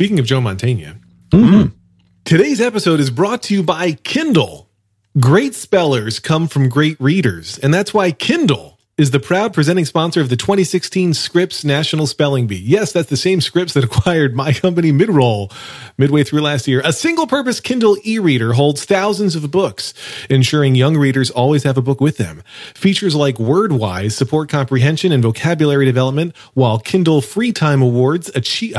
Speaking of Joe Mantegna, today's episode is brought to you by Kindle. Great spellers come from great readers, and that's why Kindle is the proud presenting sponsor of the 2016 Scripps National Spelling Bee. Yes, that's the same Scripps that acquired my company Midroll midway through last year. A single-purpose Kindle e-reader holds thousands of books, ensuring young readers always have a book with them. Features like WordWise support comprehension and vocabulary development, while Kindle Free Time Awards achieve...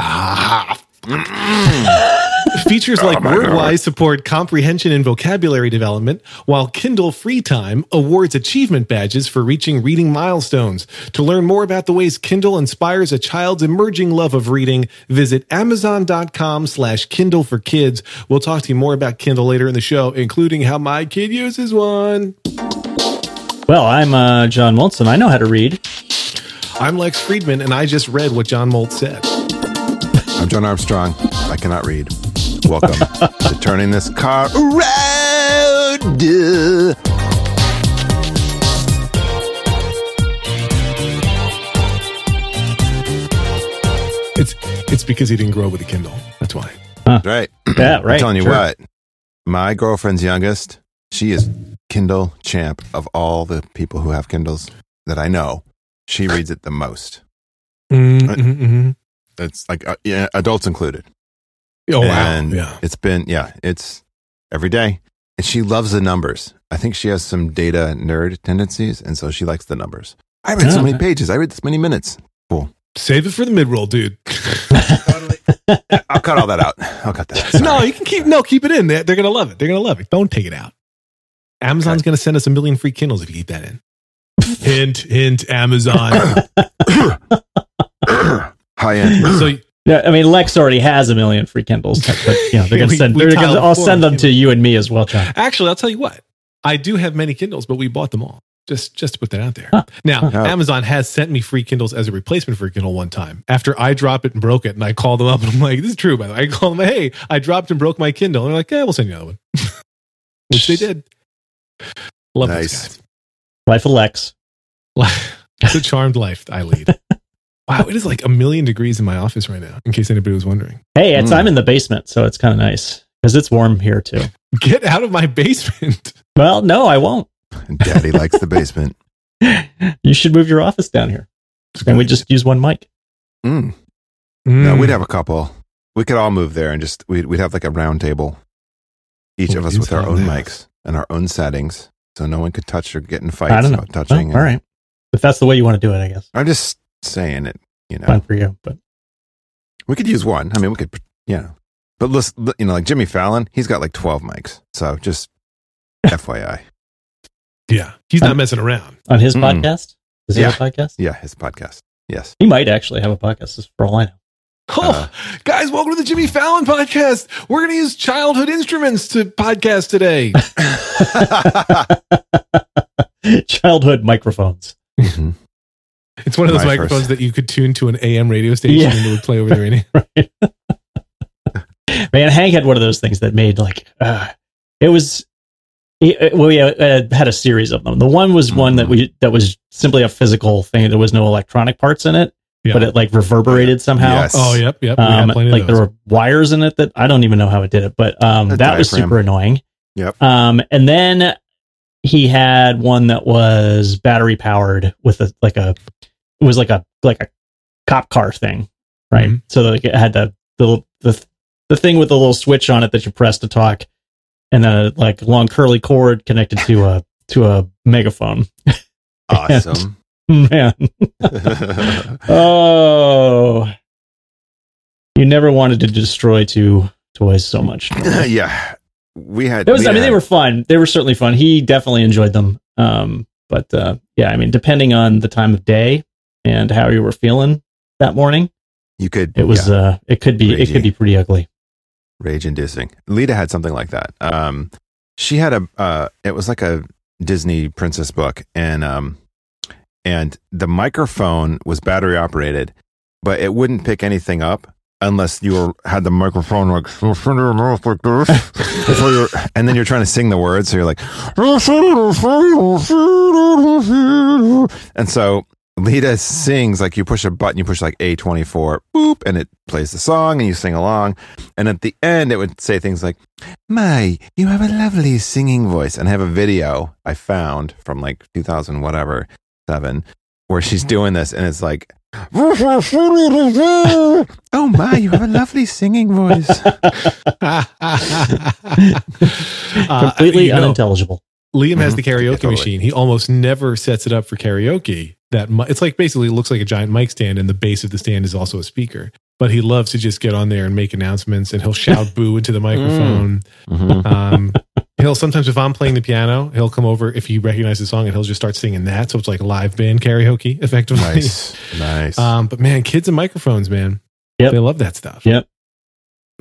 Features like WordWise support comprehension and vocabulary development, while Kindle Free Time awards achievement badges for reaching reading milestones. To learn more about the ways Kindle inspires a child's emerging love of reading, visit Amazon.com/Kindle for kids. We'll talk to you more about Kindle later in the show, including how my kid uses one. Well, I'm John Moltz, and I know how to read. I'm Lex Friedman, and I just read what John Moltz said. I'm John Armstrong. I cannot read. Welcome to Turning This Car Around. It's because he didn't grow up with a Kindle. That's why. Huh. Right. Yeah, right. I'm telling you what, my girlfriend's youngest, she is Kindle champ of all the people who have Kindles that I know. She reads it the most. It's like adults included. Oh, wow. And it's every day. And she loves the numbers. I think she has some data nerd tendencies, and so she likes the numbers. I read so many pages. I read this many minutes. Cool. Save it for the mid-roll, dude. I'll cut all that out. I'll cut that out. Sorry. No, you can keep it in. They're going to love it. They're going to love it. Don't take it out. Amazon's going to send us 1 million free Kindles if you keep that in. Hint, Amazon. High end. So, yeah, I mean, Lex already has 1 million free Kindles. But, they're going to send. I'll send them to you and me as well, John. Actually, I'll tell you what. I do have many Kindles, but we bought them all. Just to put that out there. Amazon has sent me free Kindles as a replacement for a Kindle one time. After I dropped it and broke it, and I called them up, and I'm like, "This is true, by the way." I called them, "Hey, I dropped and broke my Kindle," and they're like, "Yeah, we'll send you another one," which they did. Love nice. These guys. Life of Lex. It's a charmed life I lead. Wow, it is like 1 million degrees in my office right now, in case anybody was wondering. Hey, I'm in the basement, so it's kind of nice, because it's warm here, too. Get out of my basement. Well, no, I won't. Daddy likes the basement. You should move your office down here. And we just use one mic. No, we'd have a couple. We could all move there, and just we'd have like a round table. Each of us with our own mics and our own settings, so no one could touch or get in fights about touching. Well, all right. If that's the way you want to do it, I guess. I'm just... saying it, fun for you, but we could use one. I mean, we could, but listen, like Jimmy Fallon, he's got like 12 mics. So just FYI. Yeah. He's not messing around on his podcast. Does he have a podcast? Yeah. His podcast. Yes. He might actually have a podcast for all I know. Guys, welcome to the Jimmy Fallon podcast. We're going to use childhood instruments to podcast today. Childhood microphones. Mm-hmm. It's one of those microphones that you could tune to an AM radio station and it would play over the radio. Right. Man, Hank had one of those things that made had a series of them. The one was one that was simply a physical thing. There was no electronic parts in it, but it like reverberated somehow. Yes. Oh, yep. Like there were wires in it that I don't even know how it did it, but that was super annoying. Yep. And then he had one that was battery powered with a cop car thing, right? Mm-hmm. So like it had the thing with the little switch on it that you press to talk, and a like long curly cord connected to a megaphone. Awesome. Man. Oh, you never wanted to destroy two toys so much. Yeah. They were fun. They were certainly fun. He definitely enjoyed them. Depending on the time of day and how you were feeling that morning, it could be pretty ugly. Rage inducing. Lita had something like that. She had it was like a Disney princess book, and the microphone was battery operated, but it wouldn't pick anything up unless you had the microphone like this, and then you're trying to sing the words, so you're like, and so Lita sings, like you push a button, you push like A24, boop, and it plays the song and you sing along. And at the end, it would say things like, "Mai, you have a lovely singing voice." And I have a video I found from like 2007 where she's doing this and it's like, "Oh my, you have a lovely singing voice." Completely unintelligible. Liam has the karaoke machine. He almost never sets it up for karaoke. It's like basically looks like a giant mic stand, and the base of the stand is also a speaker. But he loves to just get on there and make announcements, and he'll shout "boo" into the microphone. Mm-hmm. He'll sometimes, if I'm playing the piano, he'll come over if he recognizes the song, and he'll just start singing that. So it's like live band karaoke, effectively. Nice. But man, kids and microphones, man, yep. They love that stuff. Yep.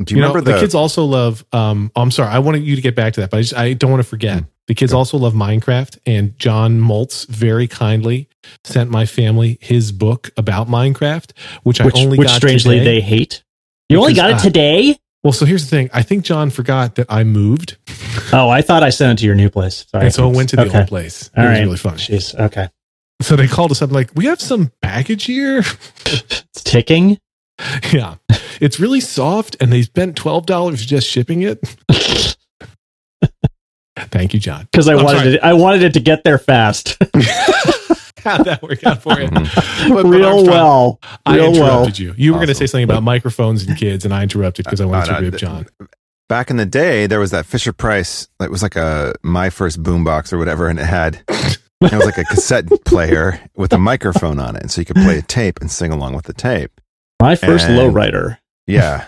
Do you remember the kids also love? I'm sorry, I wanted you to get back to that, but I don't want to forget. Mm. The kids also love Minecraft, and John Moltz very kindly sent my family his book about Minecraft, which I only got strangely today. They hate. You only got it today? Well, so here's the thing. I think John forgot that I moved. Oh, I thought I sent it to your new place. Sorry. And so I went to the old place. It was really funny. Jeez. Okay. So they called us up like, "We have some baggage here." It's ticking. Yeah. It's really soft, and they spent $12 just shipping it. Thank you, John. Because I wanted it to get there fast. How'd that work out for you? But I interrupted you. You were going to say something about microphones and kids, and I interrupted because I wanted to rip John. Back in the day, there was that Fisher Price. It was like a My First Boombox or whatever, and it was like a cassette player with a microphone on it, and so you could play a tape and sing along with the tape. My first lowrider. Yeah.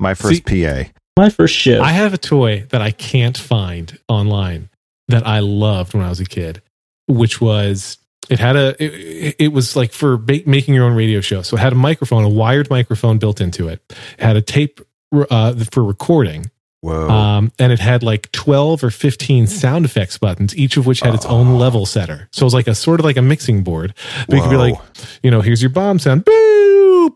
My first PA. My first ship. I have a toy that I can't find online that I loved when I was a kid, which was it was like for making your own radio show. So it had a microphone, a wired microphone built into it. It had a tape for recording. Whoa. And it had like 12 or 15 sound effects buttons, each of which had its own level setter. So it was like a sort of like a mixing board. But you could be like, here's your bomb sound. Boo!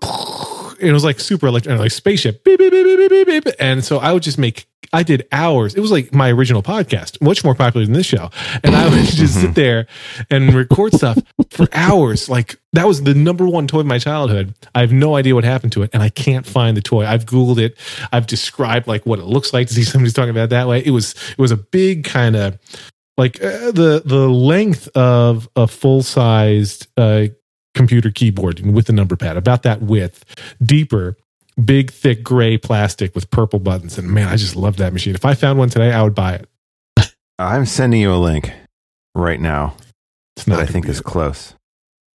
It was like super electric, like spaceship. Beep, beep, beep, beep, beep, beep, beep. And so I did hours. It was like my original podcast, much more popular than this show. And I would just sit there and record stuff for hours. Like that was the number one toy of my childhood. I have no idea what happened to it. And I can't find the toy. I've Googled it. I've described like what it looks like to see somebody's talking about it that way. It was a big kind of like the length of a full-sized computer keyboard with a number pad, about that width, deeper, big, thick gray plastic with purple buttons. And man, I just love that machine. If I found one today, I would buy it. I'm sending you a link right now that I think is close.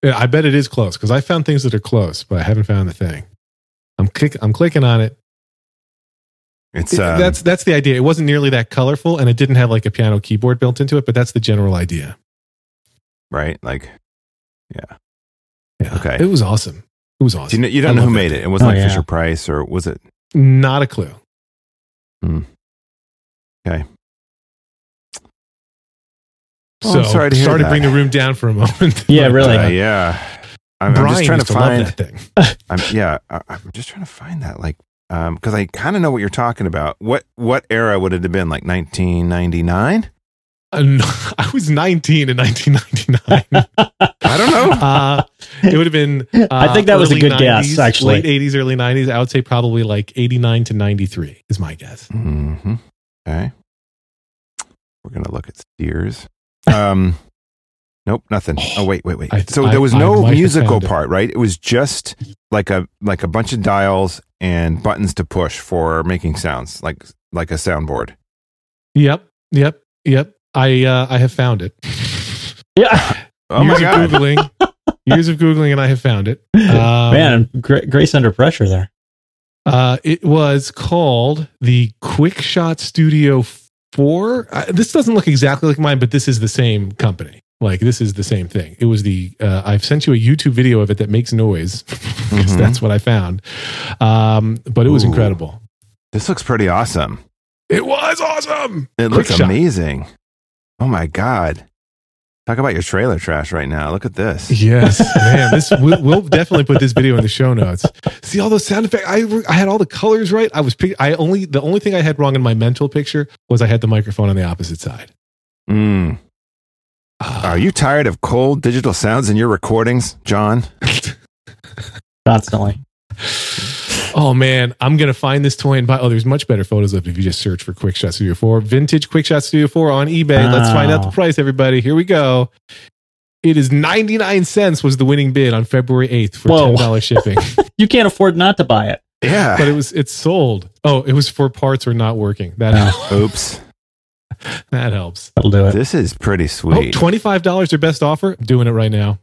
Yeah, I bet it is close because I found things that are close, but I haven't found the thing. I'm clicking on it. That's the idea. It wasn't nearly that colorful, and it didn't have like a piano keyboard built into it, but that's the general idea. Right? Like, yeah. Yeah, okay. It was awesome. You don't know who made it. It wasn't Fisher Price, or was it? Not a clue. Okay. So sorry to hear that. To bring the room down for a moment. Yeah, really. Yeah. I'm just trying to find that thing. I'm just trying to find that. Like, because I kind of know what you're talking about. What era would it have been? Like 1999? I was 19 in 1999. I don't know. It would have been. I think that was a good 90s, guess. Actually, late 80s, early 90s. I would say probably like 89 to 93 is my guess. Mm-hmm. Okay, we're gonna look at Steers. Nope, nothing. Oh, wait. So there was no musical part, right? It was just like a bunch of dials and buttons to push for making sounds, like a soundboard. Yep. I have found it. Yeah. Oh my God. Years of Googling, and I have found it. Man, grace under pressure there. It was called the QuickShot Studio 4. This doesn't look exactly like mine, but this is the same company. Like, this is the same thing. It was I've sent you a YouTube video of it that makes noise, because that's what I found. But it was incredible. This looks pretty awesome. It was awesome. It looks amazing. Oh my God. Talk about your trailer trash right now. Look at this. Yes, man. We'll definitely put this video in the show notes. See all those sound effects. I had all the colors right. The only thing I had wrong in my mental picture was I had the microphone on the opposite side. Are you tired of cold digital sounds in your recordings, John? Constantly. Oh, man, I'm going to find this toy and buy... Oh, there's much better photos of it if you just search for QuickShot Studio 4. Vintage QuickShot Studio 4 on eBay. Let's find out the price, everybody. Here we go. It is 99 cents was the winning bid on February 8th for $10 shipping. You can't afford not to buy it. Yeah. But it's sold. Oh, it was for parts or not working. That helps. Oops. That helps. That'll do it. This is pretty sweet. Oh, $25 their best offer. I'm doing it right now.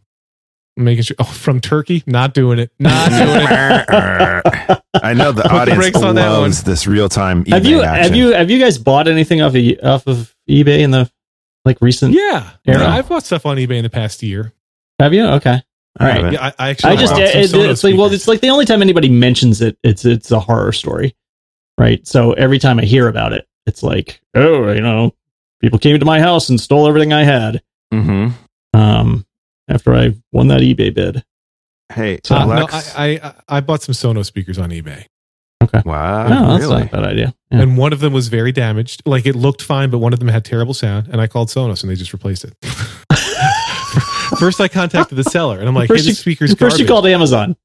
Making sure. Oh, from Turkey? Not doing it. Not doing it. I know the audience loves this real-time eBay action. Have you guys bought anything off of eBay in the recent? Yeah, era? I've bought stuff on eBay in the past year. Have you? Okay, all right. Yeah, it's like the only time anybody mentions it, it's a horror story, right? So every time I hear about it, it's like, people came to my house and stole everything I had. Mm-hmm. After I won that eBay bid. Hey, so Lex. I bought some Sonos speakers on eBay. Okay. Wow. No, that's not a bad idea. Yeah. And one of them was very damaged. Like, it looked fine, but one of them had terrible sound, and I called Sonos, and they just replaced it. First, I contacted the seller, and I'm like, hey, this speaker's garbage. First, you called Amazon.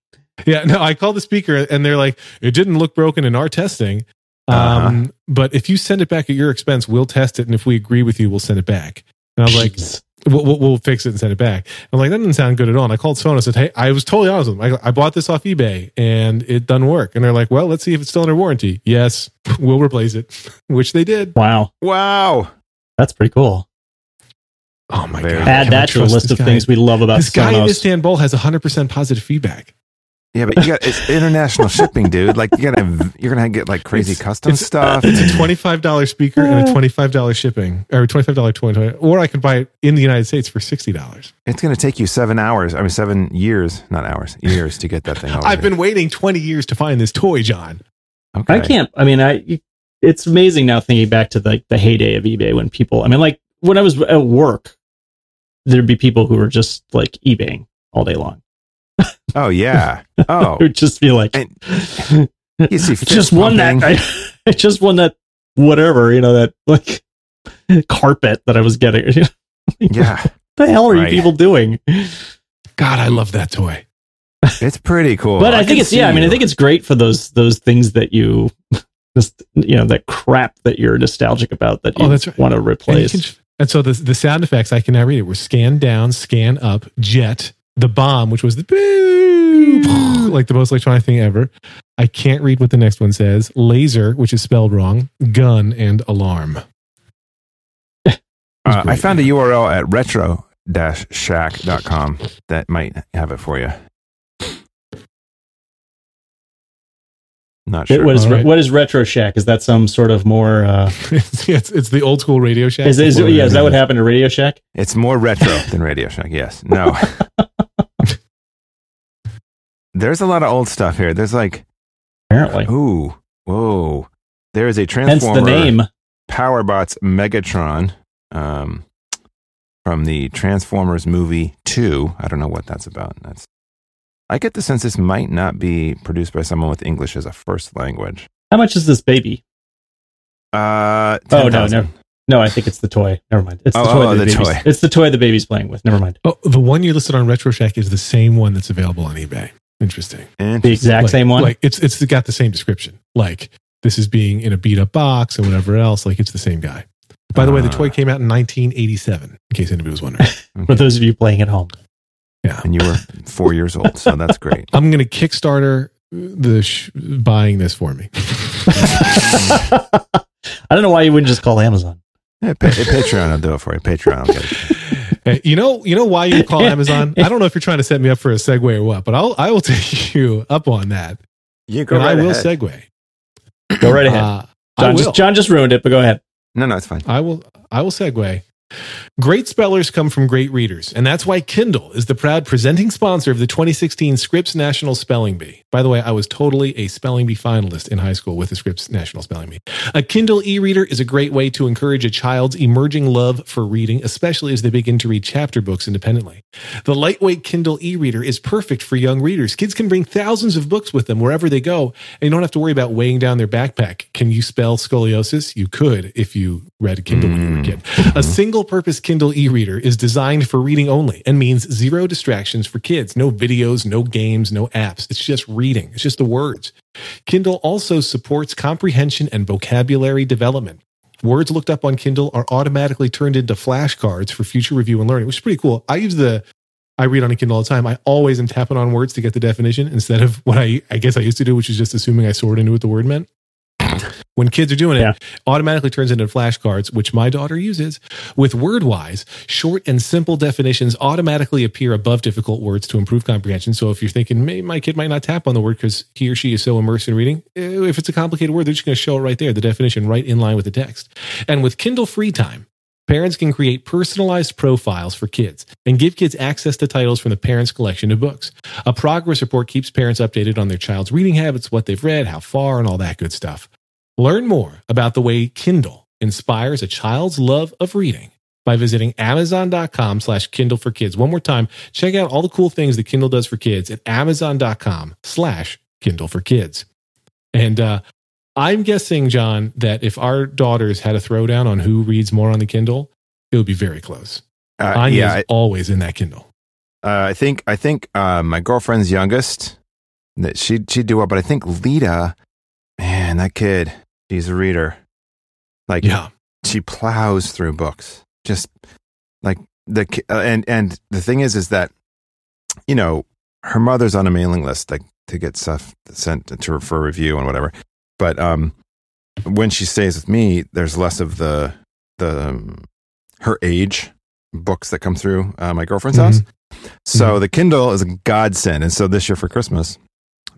Yeah, no, I called the speaker, and they're like, it didn't look broken in our testing, but if you send it back at your expense, we'll test it, and if we agree with you, we'll send it back. And I'm like... We'll fix it and send it back. I'm like, that doesn't sound good at all. And I called Sonos and said, hey, I was totally honest with them. I bought this off eBay and it doesn't work. And they're like, well, let's see if it's still under warranty. Yes, we'll replace it, which they did. Wow. That's pretty cool. Oh, my God. Add that to the list of things we love about Sonos. This guy in Istanbul has 100% positive feedback. Yeah, but it's international shipping, dude. Like, you're gonna get like crazy customs stuff. It's a $25 speaker and a $25 shipping, or $25 $20. Or I could buy it in the United States for $60. It's gonna take you 7 years, not hours, years to get that thing. I've been waiting 20 years to find this toy, John. Okay, it's amazing now thinking back to the heyday of eBay when people. I mean, like when I was at work, there'd be people who were just like eBaying all day long. Oh yeah! Oh, it would just be like, you see, just won that. I just won that. Whatever, that carpet that I was getting. Yeah, what the hell are you people doing? God, I love that toy. It's pretty cool. But I think it's great for those things that you just that crap that you're nostalgic about that you want to replace. And so the sound effects I can now read it were scan down, scan up, jet. The bomb, which was the boo, the most electronic thing ever. I can't read what the next one says. Laser, which is spelled wrong. Gun and alarm. I found a URL at retro-shack.com that might have it for you. Not sure. What is Retro Shack? Is that some sort of more... it's the old school Radio Shack. Is that what happened to Radio Shack? It's more retro than Radio Shack, yes. No. There's a lot of old stuff here. There's apparently. Whoa! There is a Transformer. Hence the name. Powerbot's Megatron from the Transformers movie 2. I don't know what that's about. I get the sense this might not be produced by someone with English as a first language. How much is this baby? 10, oh no, 000. No! I think it's the toy. Never mind. It's the toy. It's the toy the baby's playing with. Never mind. Oh, the one you listed on Retro Shack is the same one that's available on eBay. Interesting. The exact same one. It's got the same description. This is being in a beat up box and whatever else. It's the same guy. By the way, the toy came out in 1987. In case anybody was wondering. Okay. For those of you playing at home. Yeah, and you were 4 years old, so that's great. I'm gonna Kickstarter the buying this for me. I don't know why you wouldn't just call Amazon. Yeah, Patreon, I'll do it for you. Patreon, I'll get it. You know why you call Amazon? I don't know if you're trying to set me up for a segue or what, but I will take you up on that. You go right ahead. I will segue. Go right ahead. John just ruined it, but go ahead. No, it's fine. I will segue. Great spellers come from great readers, and that's why Kindle is the proud presenting sponsor of the 2016 Scripps National Spelling Bee. By the way, I was totally a spelling bee finalist in high school with the Scripps National Spelling Bee. A Kindle e-reader is a great way to encourage a child's emerging love for reading, especially as they begin to read chapter books independently. The lightweight Kindle e-reader is perfect for young readers. Kids can bring thousands of books with them wherever they go, and you don't have to worry about weighing down their backpack. Can you spell scoliosis? You could if you read a Kindle when you were a kid. A single single-purpose Kindle e-reader is designed for reading only and means zero distractions for kids. No videos, no games, no apps. It's just reading. It's just the words. Kindle also supports comprehension and vocabulary development. Words looked up on Kindle are automatically turned into flashcards for future review and learning, which is pretty cool. I read on a Kindle all the time. I always am tapping on words to get the definition instead of what I guess I used to do, which is just assuming I sort of knew what the word meant. When kids are doing it, it automatically turns into flashcards, which my daughter uses. With WordWise, short and simple definitions automatically appear above difficult words to improve comprehension. So if you're thinking, my kid might not tap on the word because he or she is so immersed in reading, if it's a complicated word, they're just going to show it right there, the definition right in line with the text. And with Kindle Free Time, parents can create personalized profiles for kids and give kids access to titles from the parents' collection of books. A progress report keeps parents updated on their child's reading habits, what they've read, how far, and all that good stuff. Learn more about the way Kindle inspires a child's love of reading by visiting Amazon.com/Kindle for kids. One more time, check out all the cool things that Kindle does for kids at Amazon.com/Kindle for kids. And I'm guessing, John, that if our daughters had a throwdown on who reads more on the Kindle, it would be very close. Anya's always in that Kindle. I think my girlfriend's youngest, that she'd do well, but I think Lita, man, that kid, she's a reader. Like, yeah, she plows through books. Just like and the thing is that, you know, her mother's on a mailing list, like, to get stuff sent to her for review and whatever. But when she stays with me, there's less of the her age books that come through my girlfriend's house. So the Kindle is a godsend. And so this year for Christmas,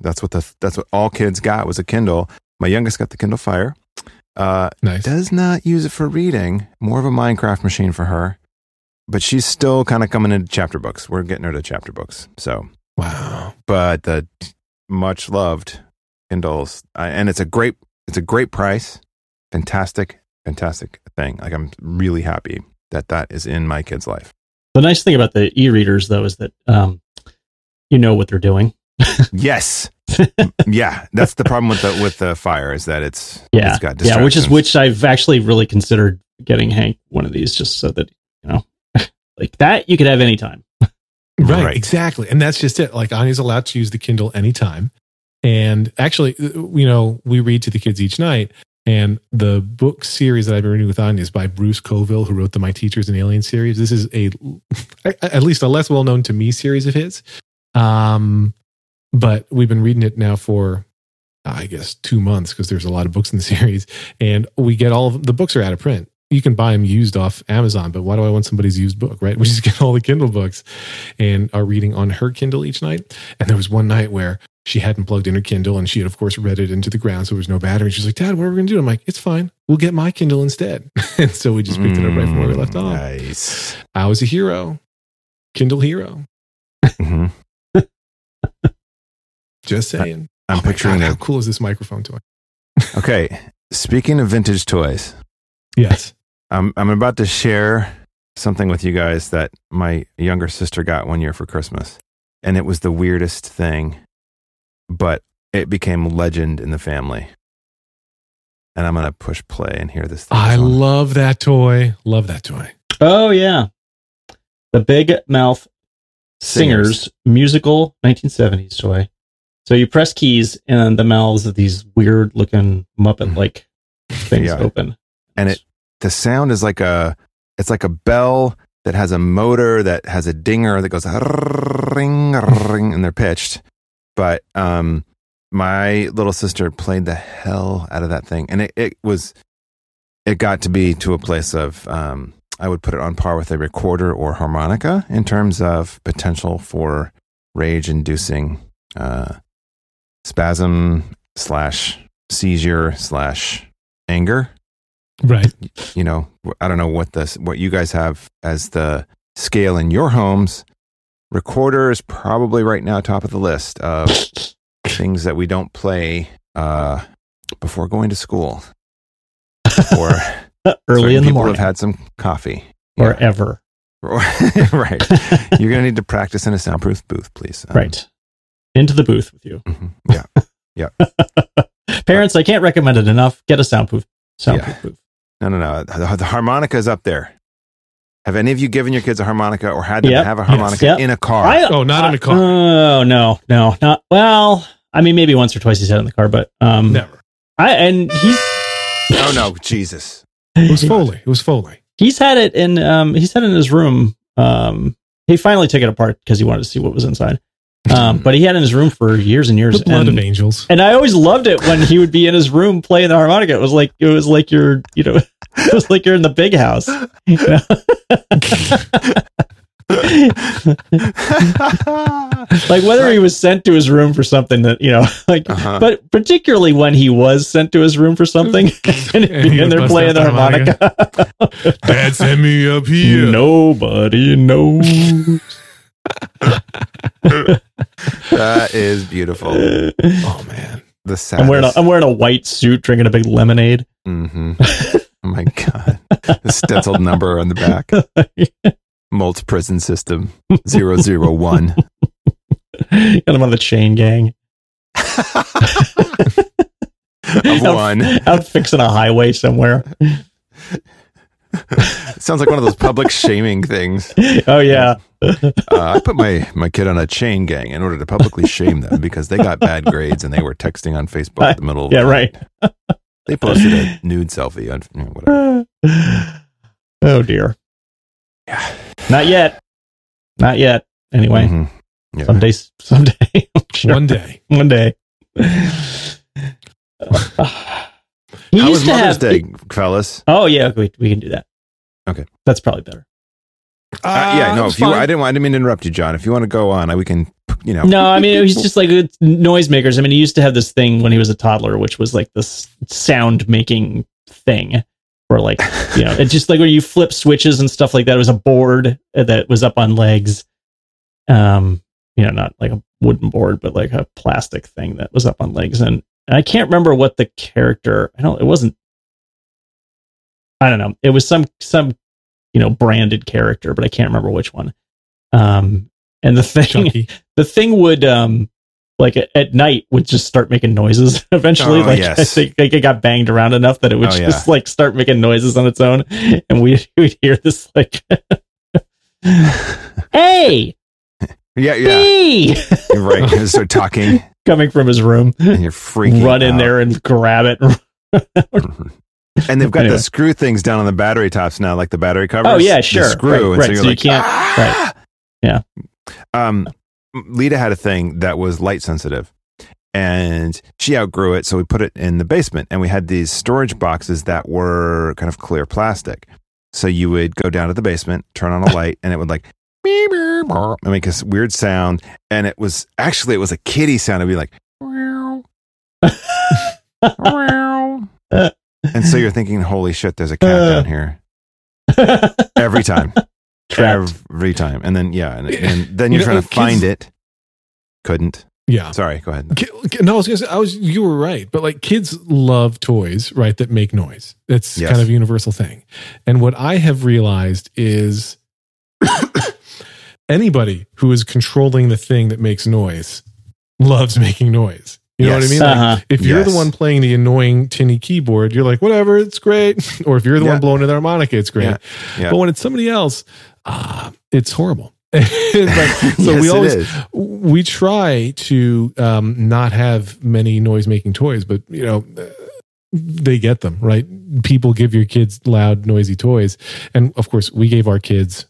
that's what all kids got, was a Kindle. My youngest got the Kindle Fire. Nice. Does not use it for reading. More of a Minecraft machine for her. But she's still kind of coming into chapter books. We're getting her to chapter books. So wow. But the much loved Kindles, and it's a great price. Fantastic thing. Like, I'm really happy that is in my kid's life. The nice thing about the e-readers, though, is that you know what they're doing. Yes. Yeah, that's the problem with the Fire, is that it's got distractions. Yeah, which I've actually really considered getting Hank one of these, just so that, you know, like, that you could have anytime. Right, exactly. And that's just it. Like, Anya's allowed to use the Kindle anytime. And actually, you know, we read to the kids each night, and the book series that I've been reading with Anya is by Bruce Coville, who wrote the My Teacher's an Alien series. This is at least a less well-known to me series of his. But we've been reading it now for, I guess, 2 months, because there's a lot of books in the series, and we get all of them. The books are out of print. You can buy them used off Amazon, but why do I want somebody's used book, right? We just get all the Kindle books and are reading on her Kindle each night. And there was one night where she hadn't plugged in her Kindle, and she had, of course, read it into the ground, so there was no battery. She's like, Dad, what are we going to do? I'm like, it's fine. We'll get my Kindle instead. And so we just picked it up right from where we left off. Nice. I was a hero. Kindle hero. Mm-hmm. Just saying. I'm picturing God, how cool is this microphone toy? Okay. Speaking of vintage toys. Yes. I'm about to share something with you guys that my younger sister got one year for Christmas. And it was the weirdest thing, but it became legend in the family. And I'm going to push play and hear this thing. I love that toy. Love that toy. Oh, yeah. The Big Mouth Singers musical 1970s toy. So you press keys, and the mouths of these weird-looking Muppet-like things open. And the sound is like a bell that has a motor that has a dinger that goes ring, ring, and they're pitched. But my little sister played the hell out of that thing, and it got to be to a place of I would put it on par with a recorder or harmonica in terms of potential for rage-inducing spasm / seizure / anger, right? You know, I don't know what you guys have as the scale in your homes. Recorder is probably right now top of the list of things that we don't play before going to school, or early in the morning. People have had some coffee, or ever. Right, you're gonna need to practice in a soundproof booth, please. Right. Into the booth with you. Mm-hmm. Yeah. Parents, I can't recommend it enough. Get a soundproof booth. No. The harmonica is up there. Have any of you given your kids a harmonica or had them have a harmonica in a car? Not in a car. Oh, no, not. Well, I mean, maybe once or twice he's had it in the car, but never. Oh no, Jesus! It was Foley. He's had it in. He's had it in his room. He finally took it apart because he wanted to see what was inside. But he had it in his room for years and years. The blood of angels. And I always loved it when he would be in his room playing the harmonica. It was like you're, you know, it was like you're in the big house. You know? Like whether he was sent to his room for something that, you know, like, but particularly when he was sent to his room for something and they're playing the harmonica. Dad sent me up here. Nobody knows. That is beautiful. Oh man, the saddest. I'm wearing a white suit, drinking a big lemonade. Mm-hmm. Oh my god, the stenciled number on the back. Moltz prison system 001. Got him on the chain gang. Out fixing a highway somewhere. Sounds like one of those public shaming things. Oh yeah. I put my kid on a chain gang in order to publicly shame them because they got bad grades and they were texting on Facebook in the middle of the night. They posted a nude selfie on whatever. Oh dear. Yeah. Not yet. Anyway. Mm-hmm. Yeah. Someday. I'm sure. One day. How was Mother's Day, fellas? Oh yeah, we can do that. Okay, that's probably better. I didn't mean to interrupt you, John. If you want to go on, we can. You know, no, I mean he's just like noisemakers. I mean, he used to have this thing when he was a toddler, which was like this sound making thing, where like you know, it's just like where you flip switches and stuff like that. It was a board that was up on legs, you know, not like a wooden board, but like a plastic thing that was up on legs and. I can't remember what the character. I don't know. It was some, you know, branded character, but I can't remember which one. And the thing would, like at night, would just start making noises. Eventually, I think it got banged around enough that it would just like start making noises on its own, and we'd hear this like, "Hey, hey!" You're right. They start talking. Coming from his room, and you're freaking run in out. There and grab it. And they've got the screw things down on the battery tops now, like the battery covers. Oh yeah, sure. Screw, right. And so you can't. Ah! Right. Yeah. Lita had a thing that was light sensitive, and she outgrew it, so we put it in the basement, and we had these storage boxes that were kind of clear plastic. So you would go down to the basement, turn on a light, and it would like. I make a weird sound, and it was a kitty sound. It'd be like, and so you're thinking, "Holy shit, there's a cat down here." Every time, and then and then you're trying to find it. Couldn't. Yeah. Sorry. Go ahead. No, I was gonna say, you were right, but like kids love toys, right? That make noise. That's kind of a universal thing. And what I have realized is. Anybody who is controlling the thing that makes noise loves making noise. You know what I mean? Like, if you're the one playing the annoying tinny keyboard, you're like, whatever, it's great. Or if you're the one blowing in the harmonica, it's great. Yeah. Yeah. But when it's somebody else, it's horrible. Like, so we try to not have many noise making toys, but you know, they get them, right? People give your kids loud, noisy toys. And of course we gave our kids,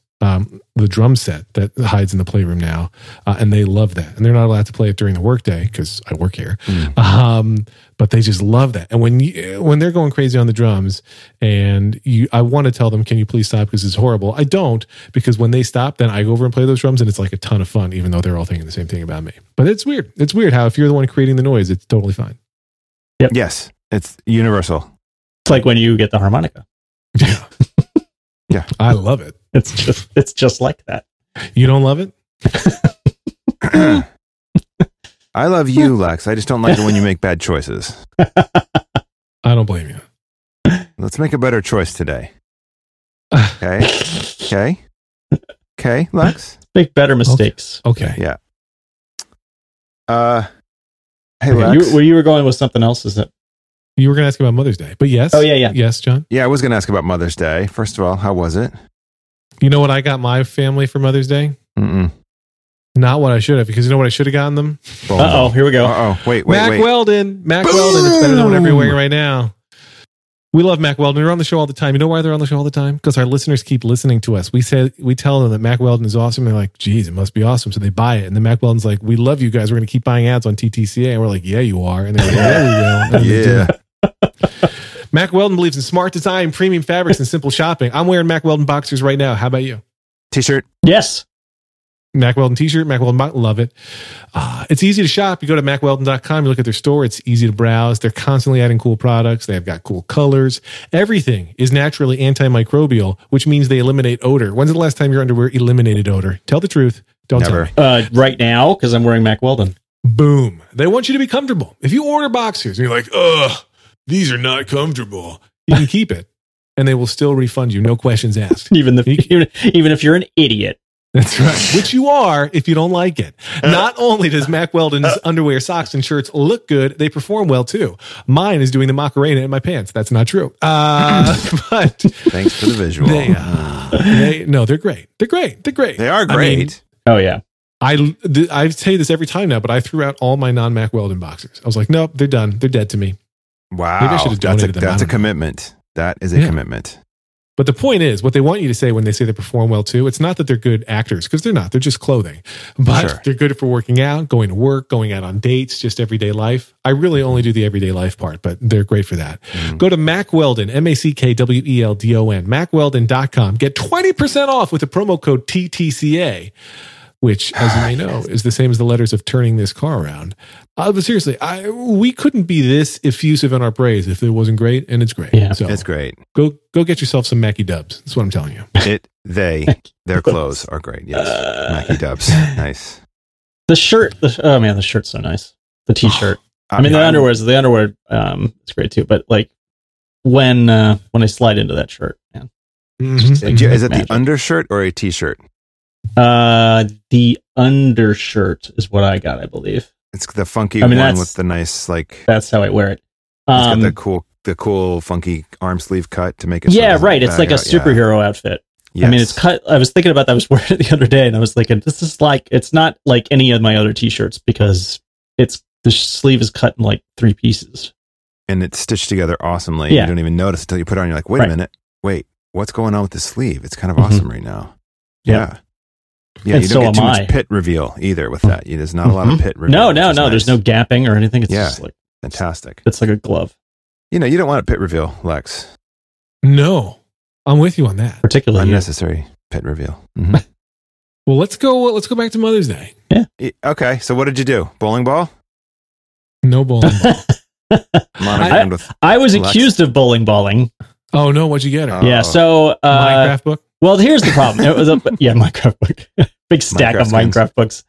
the drum set that hides in the playroom now, and they love that. And they're not allowed to play it during the workday because I work here. Mm. But they just love that. And when they're going crazy on the drums, I want to tell them, "Can you please stop? Because it's horrible." I don't, because when they stop, then I go over and play those drums, and it's like a ton of fun, even though they're all thinking the same thing about me. But it's weird. It's weird how if you're the one creating the noise, it's totally fine. Yep. Yes, it's universal. It's like when you get the harmonica. Yeah. Yeah, I love it. It's just like that. You don't love it? I love you, Lex. I just don't like it when you make bad choices. I don't blame you. Let's make a better choice today. Okay. Okay, Lex. Make better mistakes. Okay. Yeah. Hey, Lex. Where you were going with something else, is it? You were going to ask about Mother's Day, but yes. Oh, yeah. Yes, John. Yeah, I was going to ask about Mother's Day. First of all, how was it? You know what I got my family for Mother's Day? Mm-mm. Not what I should have, because you know what I should have gotten them? Uh-oh, here we go. Wait. Mack Weldon. It's better than whatever you're wearing right now. We love Mack Weldon. They're on the show all the time. You know why they're on the show all the time? Because our listeners keep listening to us. We tell them that Mack Weldon is awesome. And they're like, geez, it must be awesome. So they buy it. And then Mack Weldon's like, we love you guys. We're going to keep buying ads on TTCA. And we're like, yeah, you are. And they're like, yeah, we will. Yeah. Mack Weldon believes in smart design, premium fabrics, and simple shopping. I'm wearing Mack Weldon boxers right now. How about you? T-shirt. Yes. Mack Weldon t-shirt, Mack Weldon, love it. It's easy to shop. You go to MackWeldon.com, you look at their store, it's easy to browse. They're constantly adding cool products. They have got cool colors. Everything is naturally antimicrobial, which means they eliminate odor. When's the last time your underwear eliminated odor? Tell the truth. Don't Never. Tell me. Right now, because I'm wearing Mack Weldon. Boom. They want you to be comfortable. If you order boxers and you're like, ugh, these are not comfortable, you can keep it, and they will still refund you. No questions asked. Even if you're an idiot. That's right, which you are if you don't like it. Not only does Mack Weldon's underwear, socks, and shirts look good, they perform well, too. Mine is doing the Macarena in my pants. That's not true. But thanks for the visual. They're great. They are great. I mean, I say this every time now, but I threw out all my non-Mack Weldon boxers. I was like, nope, they're done. They're dead to me. Wow. Maybe I should have donated them. That's a commitment. That is a commitment. But the point is, what they want you to say when they say they perform well too, it's not that they're good actors, because they're not. They're just clothing. But they're good for working out, going to work, going out on dates, just everyday life. I really only do the everyday life part, but they're great for that. Mm-hmm. Go to Mack Weldon, MackWeldon, MackWeldon.com. Get 20% off with the promo code TTCA, which, as you may know, is the same as the letters of Turning This Car Around. But seriously, we couldn't be this effusive in our praise if it wasn't great, and it's great. Yeah, so it's great. Go get yourself some Mackie Dubs. That's what I'm telling you. Their clothes are great. Yes, Mackie Dubs. Nice. The shirt's so nice. The t-shirt. The underwear. It's great too. But like when I slide into that shirt, man. Mm-hmm. Like, is it magic. The undershirt or a t-shirt? The undershirt is what I got, I believe. It's the funky one with the nice, like... That's how I wear it. It's got the cool funky arm sleeve cut to make it... Yeah, right. It's like a superhero outfit. Yes. I mean, it's cut... I was thinking about that. I was wearing it the other day, and I was thinking, this is like... It's not like any of my other t-shirts, because the sleeve is cut in, like, 3 pieces. And it's stitched together awesomely. Yeah. You don't even notice until you put it on. You're like, wait a minute. Wait, what's going on with the sleeve? It's kind of awesome right now. Yeah. Yeah, and you don't get too much pit reveal either with that. There's not a lot of pit reveal. No. Nice. There's no gapping or anything. It's just like fantastic. It's like a glove. You know, you don't want a pit reveal, Lex. No, I'm with you on that. Particularly unnecessary pit reveal. Mm-hmm. Well, let's go back to Mother's Day. Yeah. Okay. So, what did you do? Bowling ball? No bowling ball. I was accused of bowling. Oh no! What'd you get? Yeah. So Minecraft book. Well, here's the problem. It was Minecraft book. Big stack of Minecraft books.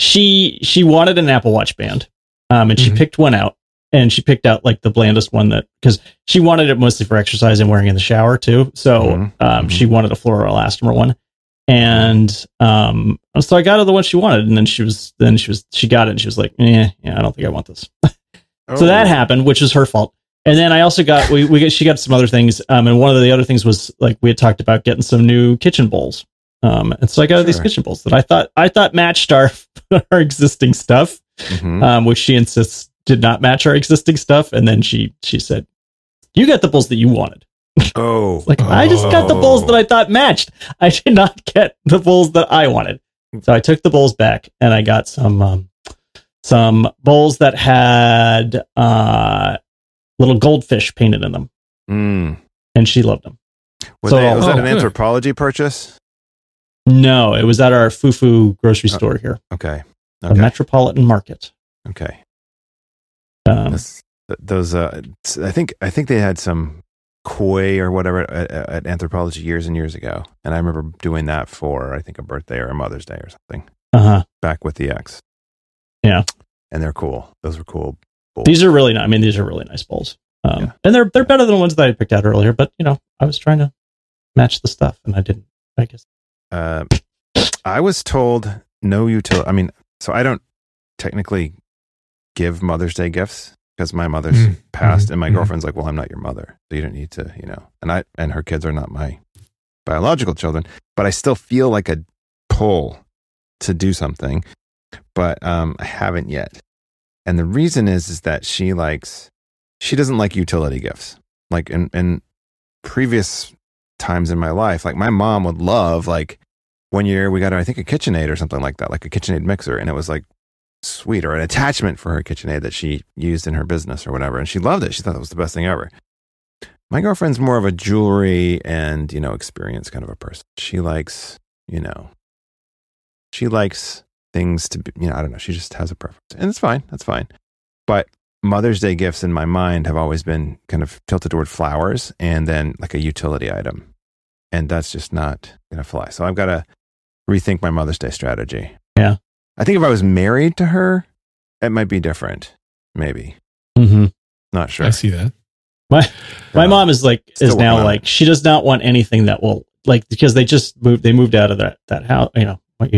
She wanted an Apple Watch band. And she picked one out, and she picked out like the blandest one because she wanted it mostly for exercise and wearing in the shower too. So she wanted a fluoroelastomer one. And so I got her the one she wanted, and then she got it and she was like, I don't think I want this. So that happened, which is her fault. And then I also got she got some other things, and one of the other things was like we had talked about getting some new kitchen bowls, and so I got these kitchen bowls that I thought matched our existing stuff, which she insists did not match our existing stuff, and then she said, "You got the bowls that you wanted." Oh, I just got the bowls that I thought matched. I did not get the bowls that I wanted, so I took the bowls back and I got some bowls that had little goldfish painted in them. And she loved them. Was that an Anthropologie purchase? No, it was at our Fufu grocery store here. Okay. The Metropolitan Market. Okay. I think they had some koi or whatever at Anthropologie years and years ago. And I remember doing that for, I think, a birthday or a Mother's Day or something. Back with the ex. Yeah. And they're cool. Those were cool. These are really nice bowls. And they're better than the ones that I picked out earlier, but you know, I was trying to match the stuff and I didn't, I guess. I was told no utility. I mean, so I don't technically give Mother's Day gifts because my mother's passed and my girlfriend's like, well, I'm not your mother, so you don't need to, you know, and her kids are not my biological children, but I still feel like a pull to do something, but I haven't yet. And the reason is that she doesn't like utility gifts. Like in previous times in my life, like my mom would love, like one year we got her, I think, a KitchenAid or something like that, like a KitchenAid mixer. And it was like sweet, or an attachment for her KitchenAid that she used in her business or whatever. And she loved it. She thought it was the best thing ever. My girlfriend's more of a jewelry and, experience kind of a person. She likes, things to be, I don't know. She just has a preference, and it's fine. That's fine. But Mother's Day gifts in my mind have always been kind of tilted toward flowers and then like a utility item. And that's just not going to fly. So I've got to rethink my Mother's Day strategy. Yeah. I think if I was married to her, it might be different. Maybe. Mm-hmm. Not sure. I see that. My mom is now she does not want anything that will, like, because they moved out of that house,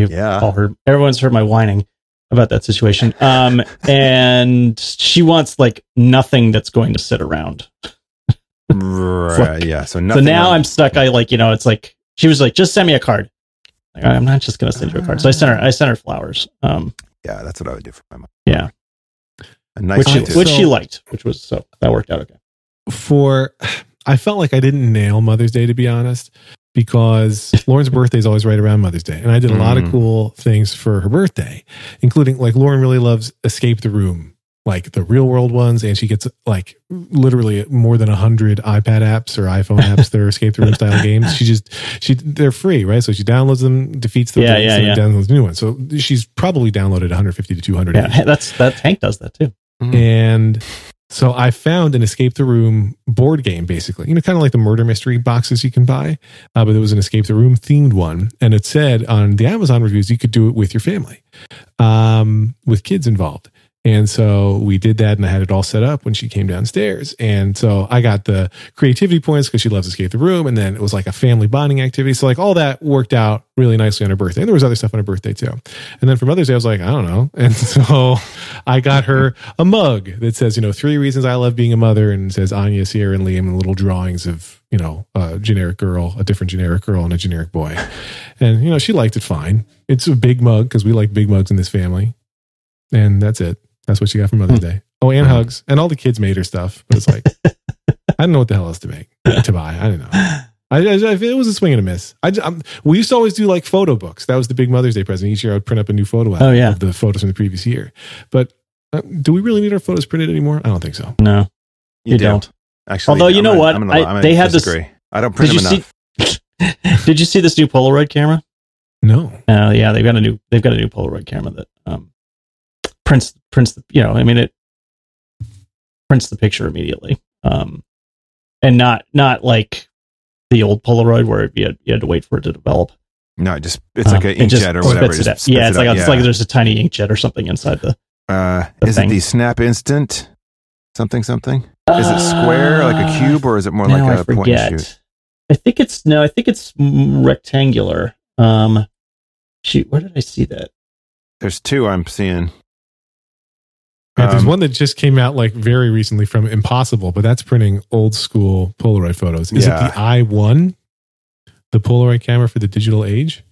all her, everyone's heard my whining about that situation. And she wants like nothing that's going to sit around. Right. Yeah. So nothing. So now I'm stuck. I it's like, she was like, just send me a card. Like, I'm not just going to send you a card. So I sent her flowers. Yeah, that's what I would do for my mom. Yeah. A nice which she liked, which was, so that worked out okay. I felt like I didn't nail Mother's Day, to be honest, because Lauren's birthday is always right around Mother's Day. And I did a lot of cool things for her birthday, including like Lauren really loves Escape the Room, like the real world ones. And she gets like literally more than 100 iPad apps or iPhone apps that are Escape the Room style games. They're free, right? So she downloads them, defeats them, and downloads new ones. So she's probably downloaded 150 to 200. Yeah, that's Hank does that too. Mm-hmm. And so I found an Escape the Room board game, basically, kind of like the murder mystery boxes you can buy, but it was an Escape the Room themed one. And it said on the Amazon reviews, you could do it with your family, with kids involved. And so we did that, and I had it all set up when she came downstairs. And so I got the creativity points because she loves Escape the Room. And then it was like a family bonding activity. So like all that worked out really nicely on her birthday. And there was other stuff on her birthday too. And then for Mother's Day, I was like, I don't know. And so I got her a mug that says, 3 reasons I love being a mother, and says Anya, Sierra, and Liam, and little drawings of, a generic girl, a different generic girl, and a generic boy. And, she liked it fine. It's a big mug because we like big mugs in this family. And that's it. That's what she got for Mother's Day. Oh, and hugs. And all the kids made her stuff. But it's like, I don't know what the hell else to buy. I don't know. It was a swing and a miss. We used to always do like photo books. That was the big Mother's Day present. Each year I would print up a new photo album of the photos from the previous year. But do we really need our photos printed anymore? I don't think so. No, you don't. Actually, although, what? They had this. I don't print them enough. Did you see this new Polaroid camera? No. Yeah, they've got a new Polaroid camera that prints it prints the picture immediately, and not like the old Polaroid where you had to wait for it to develop. No, it's like an inkjet or whatever. It's like there's a tiny inkjet or something inside the. Is it the Snap Instant? Something. Is it square, like a cube, or is it more like a point and shoot? I think it's rectangular. Shoot, where did I see that? There's two I'm seeing. Yeah, there's one that just came out like very recently from Impossible, but that's printing old school Polaroid photos. Is it the I-1, the Polaroid camera for the digital age?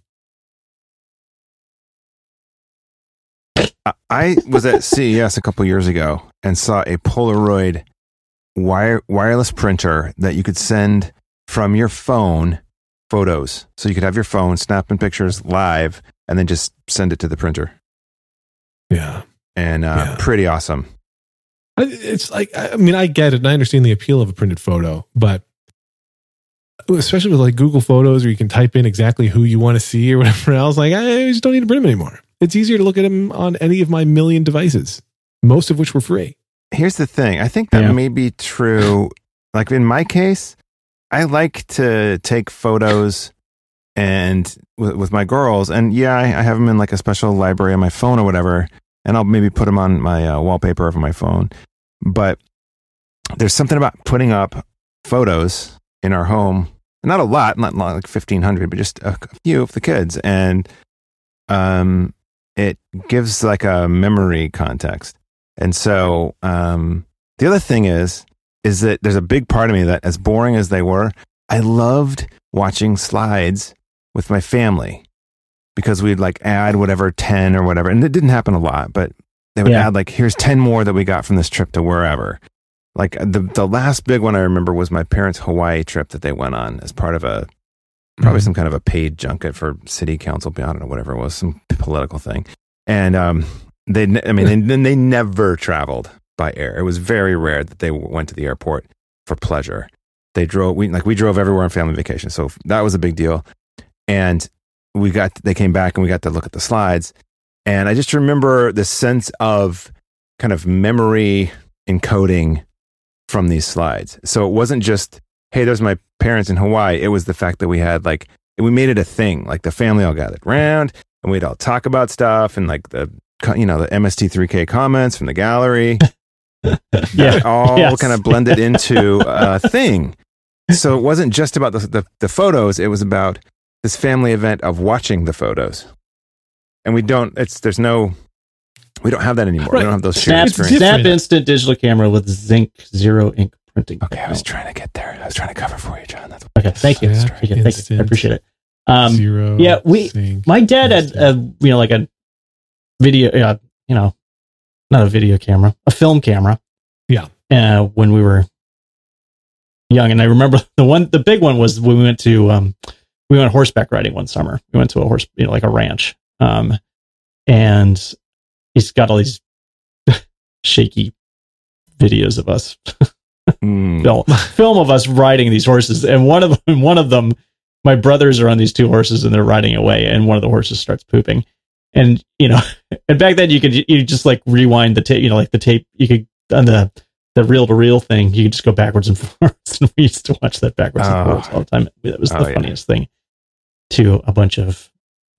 I was at CES a couple years ago and saw a Polaroid wireless printer that you could send from your phone photos. So you could have your phone snapping pictures live and then just send it to the printer. Yeah. And pretty awesome. It's like, I get it and I understand the appeal of a printed photo, but especially with like Google Photos where you can type in exactly who you want to see or whatever else, like I just don't need to print them anymore. It's easier to look at them on any of my million devices, most of which were free. Here's the thing. I think that may be true. Like in my case, I like to take photos and with my girls, and I have them in like a special library on my phone or whatever. And I'll maybe put them on my wallpaper of my phone. But there's something about putting up photos in our home. Not a lot, not like 1,500, but just a few of the kids. And it gives like a memory context. And so the other thing is that there's a big part of me that, as boring as they were, I loved watching slides with my family because we'd like add whatever 10 or whatever. And it didn't happen a lot, but they would add like, here's 10 more that we got from this trip to wherever. Like the last big one I remember was my parents' Hawaii trip that they went on as part of a, probably some kind of a paid junket for city council, I don't know, whatever it was, some political thing. And they never traveled by air. It was very rare that they went to the airport for pleasure. They drove, we drove everywhere on family vacation. So that was a big deal. And they came back and we got to look at the slides. And I just remember the sense of kind of memory encoding from these slides. So it wasn't just, hey, there's my parents in Hawaii. It was the fact that we had we made it a thing. Like the family all gathered around and we'd all talk about stuff and like the MST3K comments from the gallery. Kind of blended into a thing. So it wasn't just about the photos. It was about this family event of watching the photos. And we don't have that anymore. Right. We don't have those shared experiences. Snap instant digital camera with zinc zero ink printing. Okay, I was trying to get there. I was trying to cover for you, John. That's what thank you. Thank you. I appreciate it. My dad had a video, not a video camera, a film camera. Yeah. When we were young, and I remember the big one was when we went to horseback riding one summer. We went to a ranch. And he's got all these shaky videos of us, film of us riding these horses. And one of them, my brothers are on these two horses and they're riding away, and one of the horses starts pooping. And and back then you just like rewind the tape, the tape. You could on the reel to reel thing. You could just go backwards and forwards. And we used to watch that backwards and forwards all the time. That was the funniest thing to a bunch of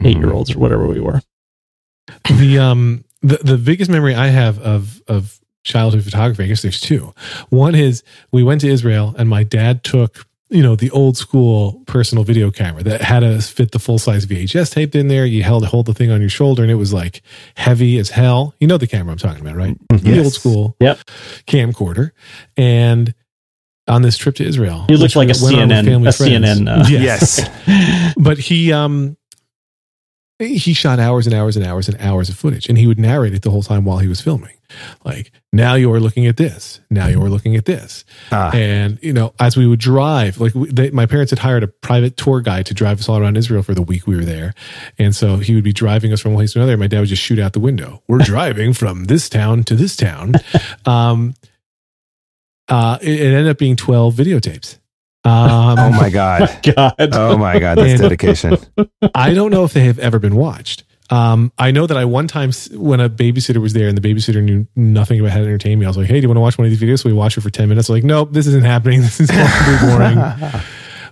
8 year olds or whatever we were. The biggest memory I have of childhood photography, I guess there's two. One is we went to Israel and my dad took, the old school personal video camera that had to fit the full size VHS tape in there. You hold the thing on your shoulder and it was like heavy as hell. You know the camera I'm talking about, right? Yes. The old school camcorder. And on this trip to Israel, you looked like a CNN. Yes. But he shot hours and hours and hours and hours of footage, and he would narrate it the whole time while he was filming. Like, now you are looking at this. Now you are looking at this. And, as we would drive, my parents had hired a private tour guide to drive us all around Israel for the week we were there. And so he would be driving us from one place to another. And my dad would just shoot out the window. We're driving from this town to this town. It ended up being 12 videotapes. Oh my god, that's dedication. I don't know if they have ever been watched. I know that I one time when a babysitter was there and the babysitter knew nothing about how to entertain me, I was like, hey, do you want to watch one of these videos? So we watched it for 10 minutes. I'm like, nope, this isn't happening. This is horribly boring.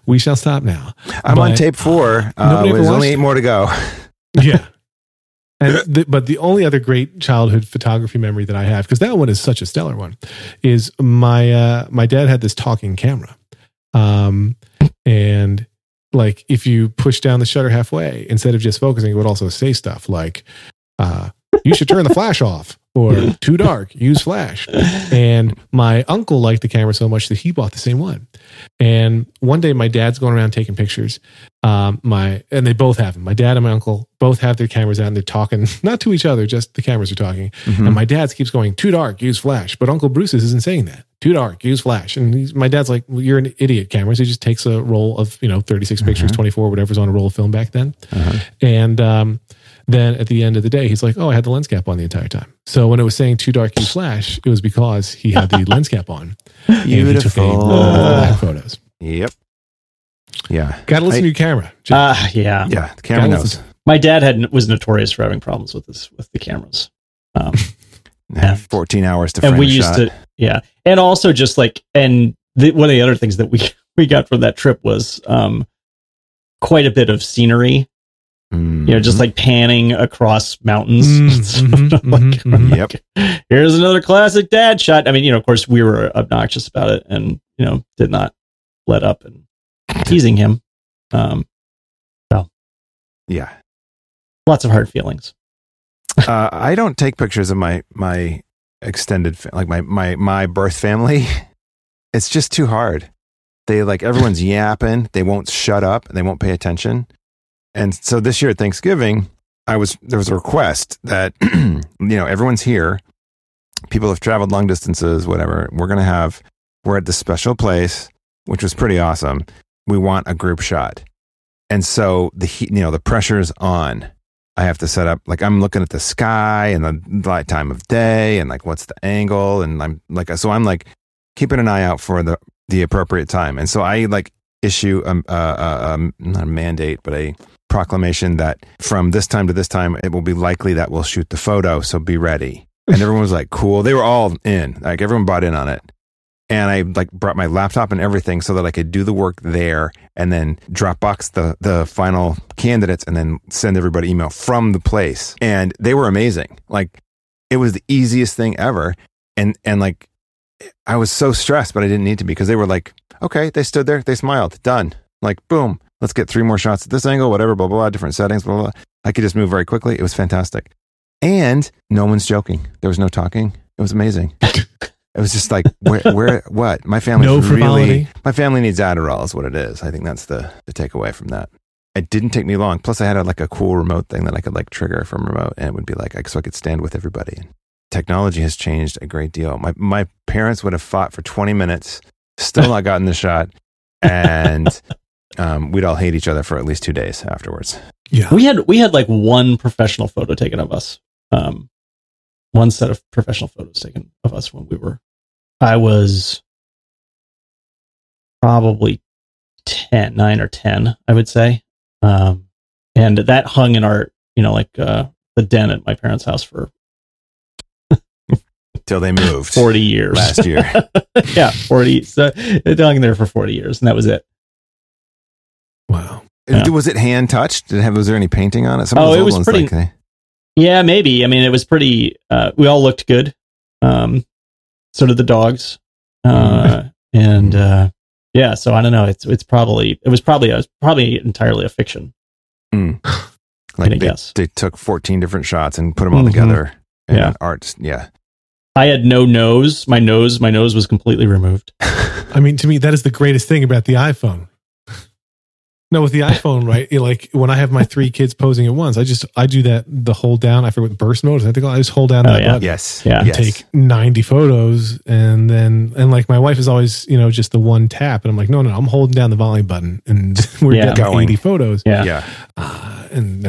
We shall stop now. I'm on tape 4. There's only 8 more to go. Yeah. And but the only other great childhood photography memory that I have, because that one is such a stellar one, is my dad had this talking camera. And if you push down the shutter halfway, instead of just focusing, it would also say stuff like, you should turn the flash off, or too dark, use flash. And my uncle liked the camera so much that he bought the same one. And one day my dad's going around taking pictures. And they both have them. My dad and my uncle both have their cameras out and they're talking, not to each other, just the cameras are talking. Mm-hmm. And my dad keeps going, too dark, use flash. But Uncle Bruce's isn't saying that. Too dark, use flash. And my dad's like, well, you're an idiot, cameras. He just takes a roll of, 36 pictures, 24, whatever's on a roll of film back then. Uh-huh. And then at the end of the day, he's like, oh, I had the lens cap on the entire time. So when it was saying too dark, use flash, it was because he had the lens cap on. Beautiful. And he took black photos. Yep. Yeah. Got to listen to your camera. Yeah. Yeah. The camera knows. My dad was notorious for having problems with the cameras. 14 hours to frame and we used shot. And also just one of the other things that we got from that trip was quite a bit of scenery. Mm-hmm. Just panning across mountains. Mm-hmm. Here's another classic dad shot. I mean, of course, we were obnoxious about it, and did not let up and teasing him. Lots of hard feelings. I don't take pictures of my extended, my birth family. It's just too hard. They like, everyone's yapping. They won't shut up and they won't pay attention. And so this year at Thanksgiving, there was a request that, everyone's here. People have traveled long distances, whatever. We're at this special place, which was pretty awesome. We want a group shot. And so the pressure's on. I have to set up, like, I'm looking at the sky and the light time of day and like, what's the angle? And I'm keeping an eye out for the appropriate time. And so I issue not a mandate, but a proclamation that from this time to this time, it will be likely that we'll shoot the photo. So be ready. And everyone was like, cool. They were all in, everyone bought in on it. And I brought my laptop and everything so that I could do the work there and then Dropbox the final candidates and then send everybody email from the place. And they were amazing. It was the easiest thing ever. And I was so stressed, but I didn't need to be, because they were like, okay, they stood there, they smiled, done. Boom, let's get 3 more shots at this angle, whatever, blah, blah, blah, different settings, blah, blah. I could just move very quickly. It was fantastic. And no one's joking. There was no talking. It was amazing. It was just where what? My family my family needs Adderall is what it is. I think that's the takeaway from that. It didn't take me long. Plus I had a cool remote thing that I could trigger from remote, and it would be so I could stand with everybody. And technology has changed a great deal. My parents would have fought for 20 minutes, still not gotten the shot. And we'd all hate each other for at least 2 days afterwards. Yeah. We had one professional photo taken of us. One set of professional photos taken of us when I was probably 9 or 10, I would say. And that hung in our, the den at my parents' house for till they moved 40 years last year. Yeah. 40. So it hung there for 40 years and that was it. Wow. Yeah. Was it hand touched? Was there any painting on it? It was pretty. Yeah, maybe. I mean, it was pretty, we all looked good. So did the dogs. So I don't know. It was probably entirely a fiction. Mm. They took 14 different shots and put them all together. And yeah. Art. Yeah. I had no nose. My nose was completely removed. I mean, to me, that is the greatest thing about the iPhone. No, with the iPhone, right? When I have my 3 kids posing at once, I do that the hold down. I forget what burst mode is. I think I just hold down that button. Yes, yeah. And take 90 photos, and then my wife is always just the one tap, and I'm like, no, I'm holding down the volume button, and we're getting 80 photos. Yeah. And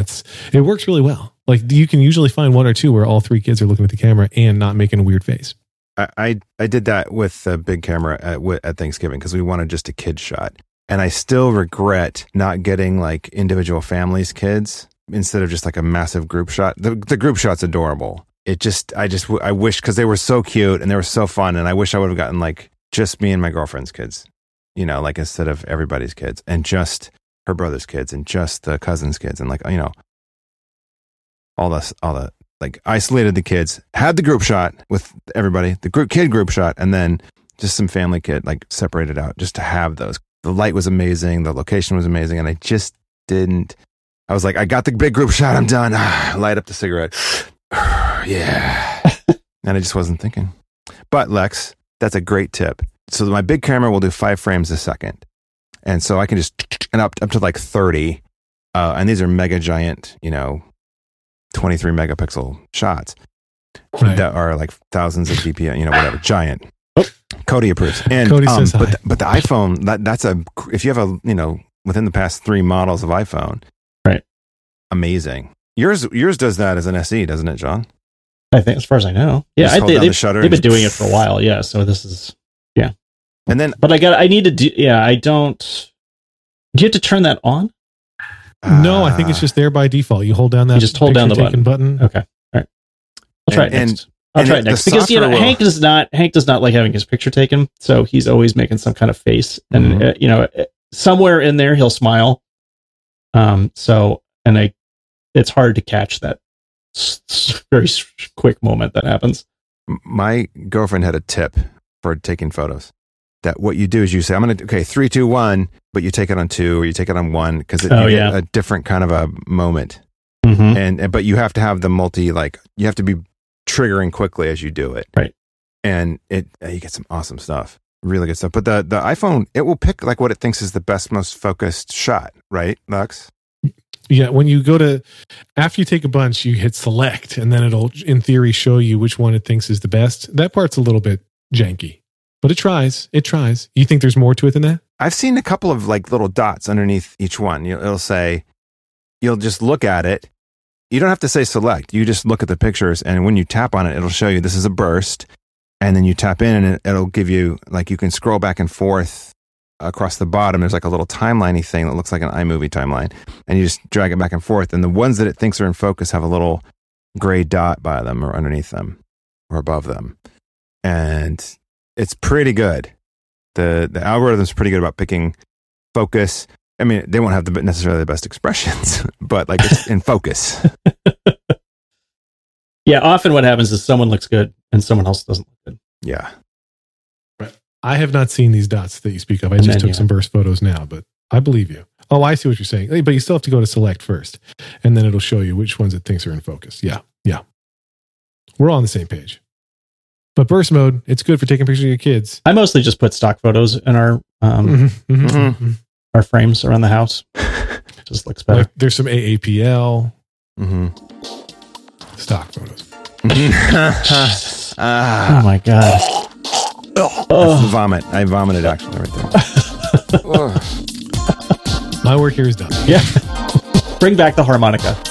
it works really well. You can usually find 1 or 2 where all 3 kids are looking at the camera and not making a weird face. I did that with a big camera at Thanksgiving because we wanted just a kid shot. And I still regret not getting individual families, kids, instead of just a massive group shot. The group shot's adorable. I wish, because they were so cute and they were so fun. And I wish I would have gotten just me and my girlfriend's kids, instead of everybody's kids and just her brother's kids and just the cousin's kids. And all the isolated the kids, had the group shot with everybody, the group shot, and then just some family kid, separated out just to have those. The light was amazing. The location was amazing. And I just didn't. I was like, I got the big group shot. I'm done. Light up the cigarette. Yeah. And I just wasn't thinking. But Lex, that's a great tip. So my big camera will do 5 frames a second. And so I can just, and up to 30. And these are mega giant, 23 megapixel shots that are thousands of DPI, whatever, giant. Cody approves. And Cody says hi. But the iPhone, if you have a, within the past 3 models of iPhone, right? Amazing. Yours does that as an SE, doesn't it, John? I think, as far as I know, yeah. I think they've been doing it for a while, yeah. So this is, yeah. And then, but I need to do, yeah. I don't. Do you have to turn that on? No, I think it's just there by default. You hold down that. You just hold down the button. Okay, all right. I'll try it next. I'll try it next because Hank does not like having his picture taken, so he's always making some kind of face, and somewhere in there he'll smile. It's hard to catch that very quick moment that happens. My girlfriend had a tip for taking photos. That what you do is you say, "I'm gonna 3, 2, 1," but you take it on 2 or you take it on 1 because you get a different kind of a moment. Mm-hmm. But you have to have the multi you have to be triggering quickly as you do it, right? And you get some awesome stuff. really good stuff. But the iPhone, it will pick like what it thinks is the best, most focused shot, right, Lux? Yeah, when you go to, after you take a bunch, you hit select, and then it'll, in theory, show you which one it thinks is the best. That part's a little bit janky, but it tries. It tries. You think there's more to it than that? I've seen a couple of like little dots underneath each one. It'll say, you'll just look at it. You don't have to say select. You just look at the pictures, and when you tap on it, it'll show you this is a burst, and then you tap in, and it'll give you, like, you can scroll back and forth across the bottom. There's like a little timeline-y thing that looks like an iMovie timeline, and you just drag it back and forth, and the ones that it thinks are in focus have a little gray dot by them or underneath them or above them, and it's pretty good. The algorithm's pretty good about picking focus. I mean, they won't have necessarily the best expressions, but like it's in focus. Yeah, often what happens is someone looks good and someone else doesn't look good. Yeah. Right. I have not seen these dots that you speak of. I just took some burst photos now, but I believe you. Oh, I see what you're saying. But you still have to go to select first, and then it'll show you which ones it thinks are in focus. Yeah, yeah. We're all on the same page. But burst mode, it's good for taking pictures of your kids. I mostly just put stock photos in our... our frames around the house. It just looks better. Like, there's some AAPL stock photos. Oh my god! That's vomit. I vomited actually right there. My work here is done. Yeah. Bring back the harmonica.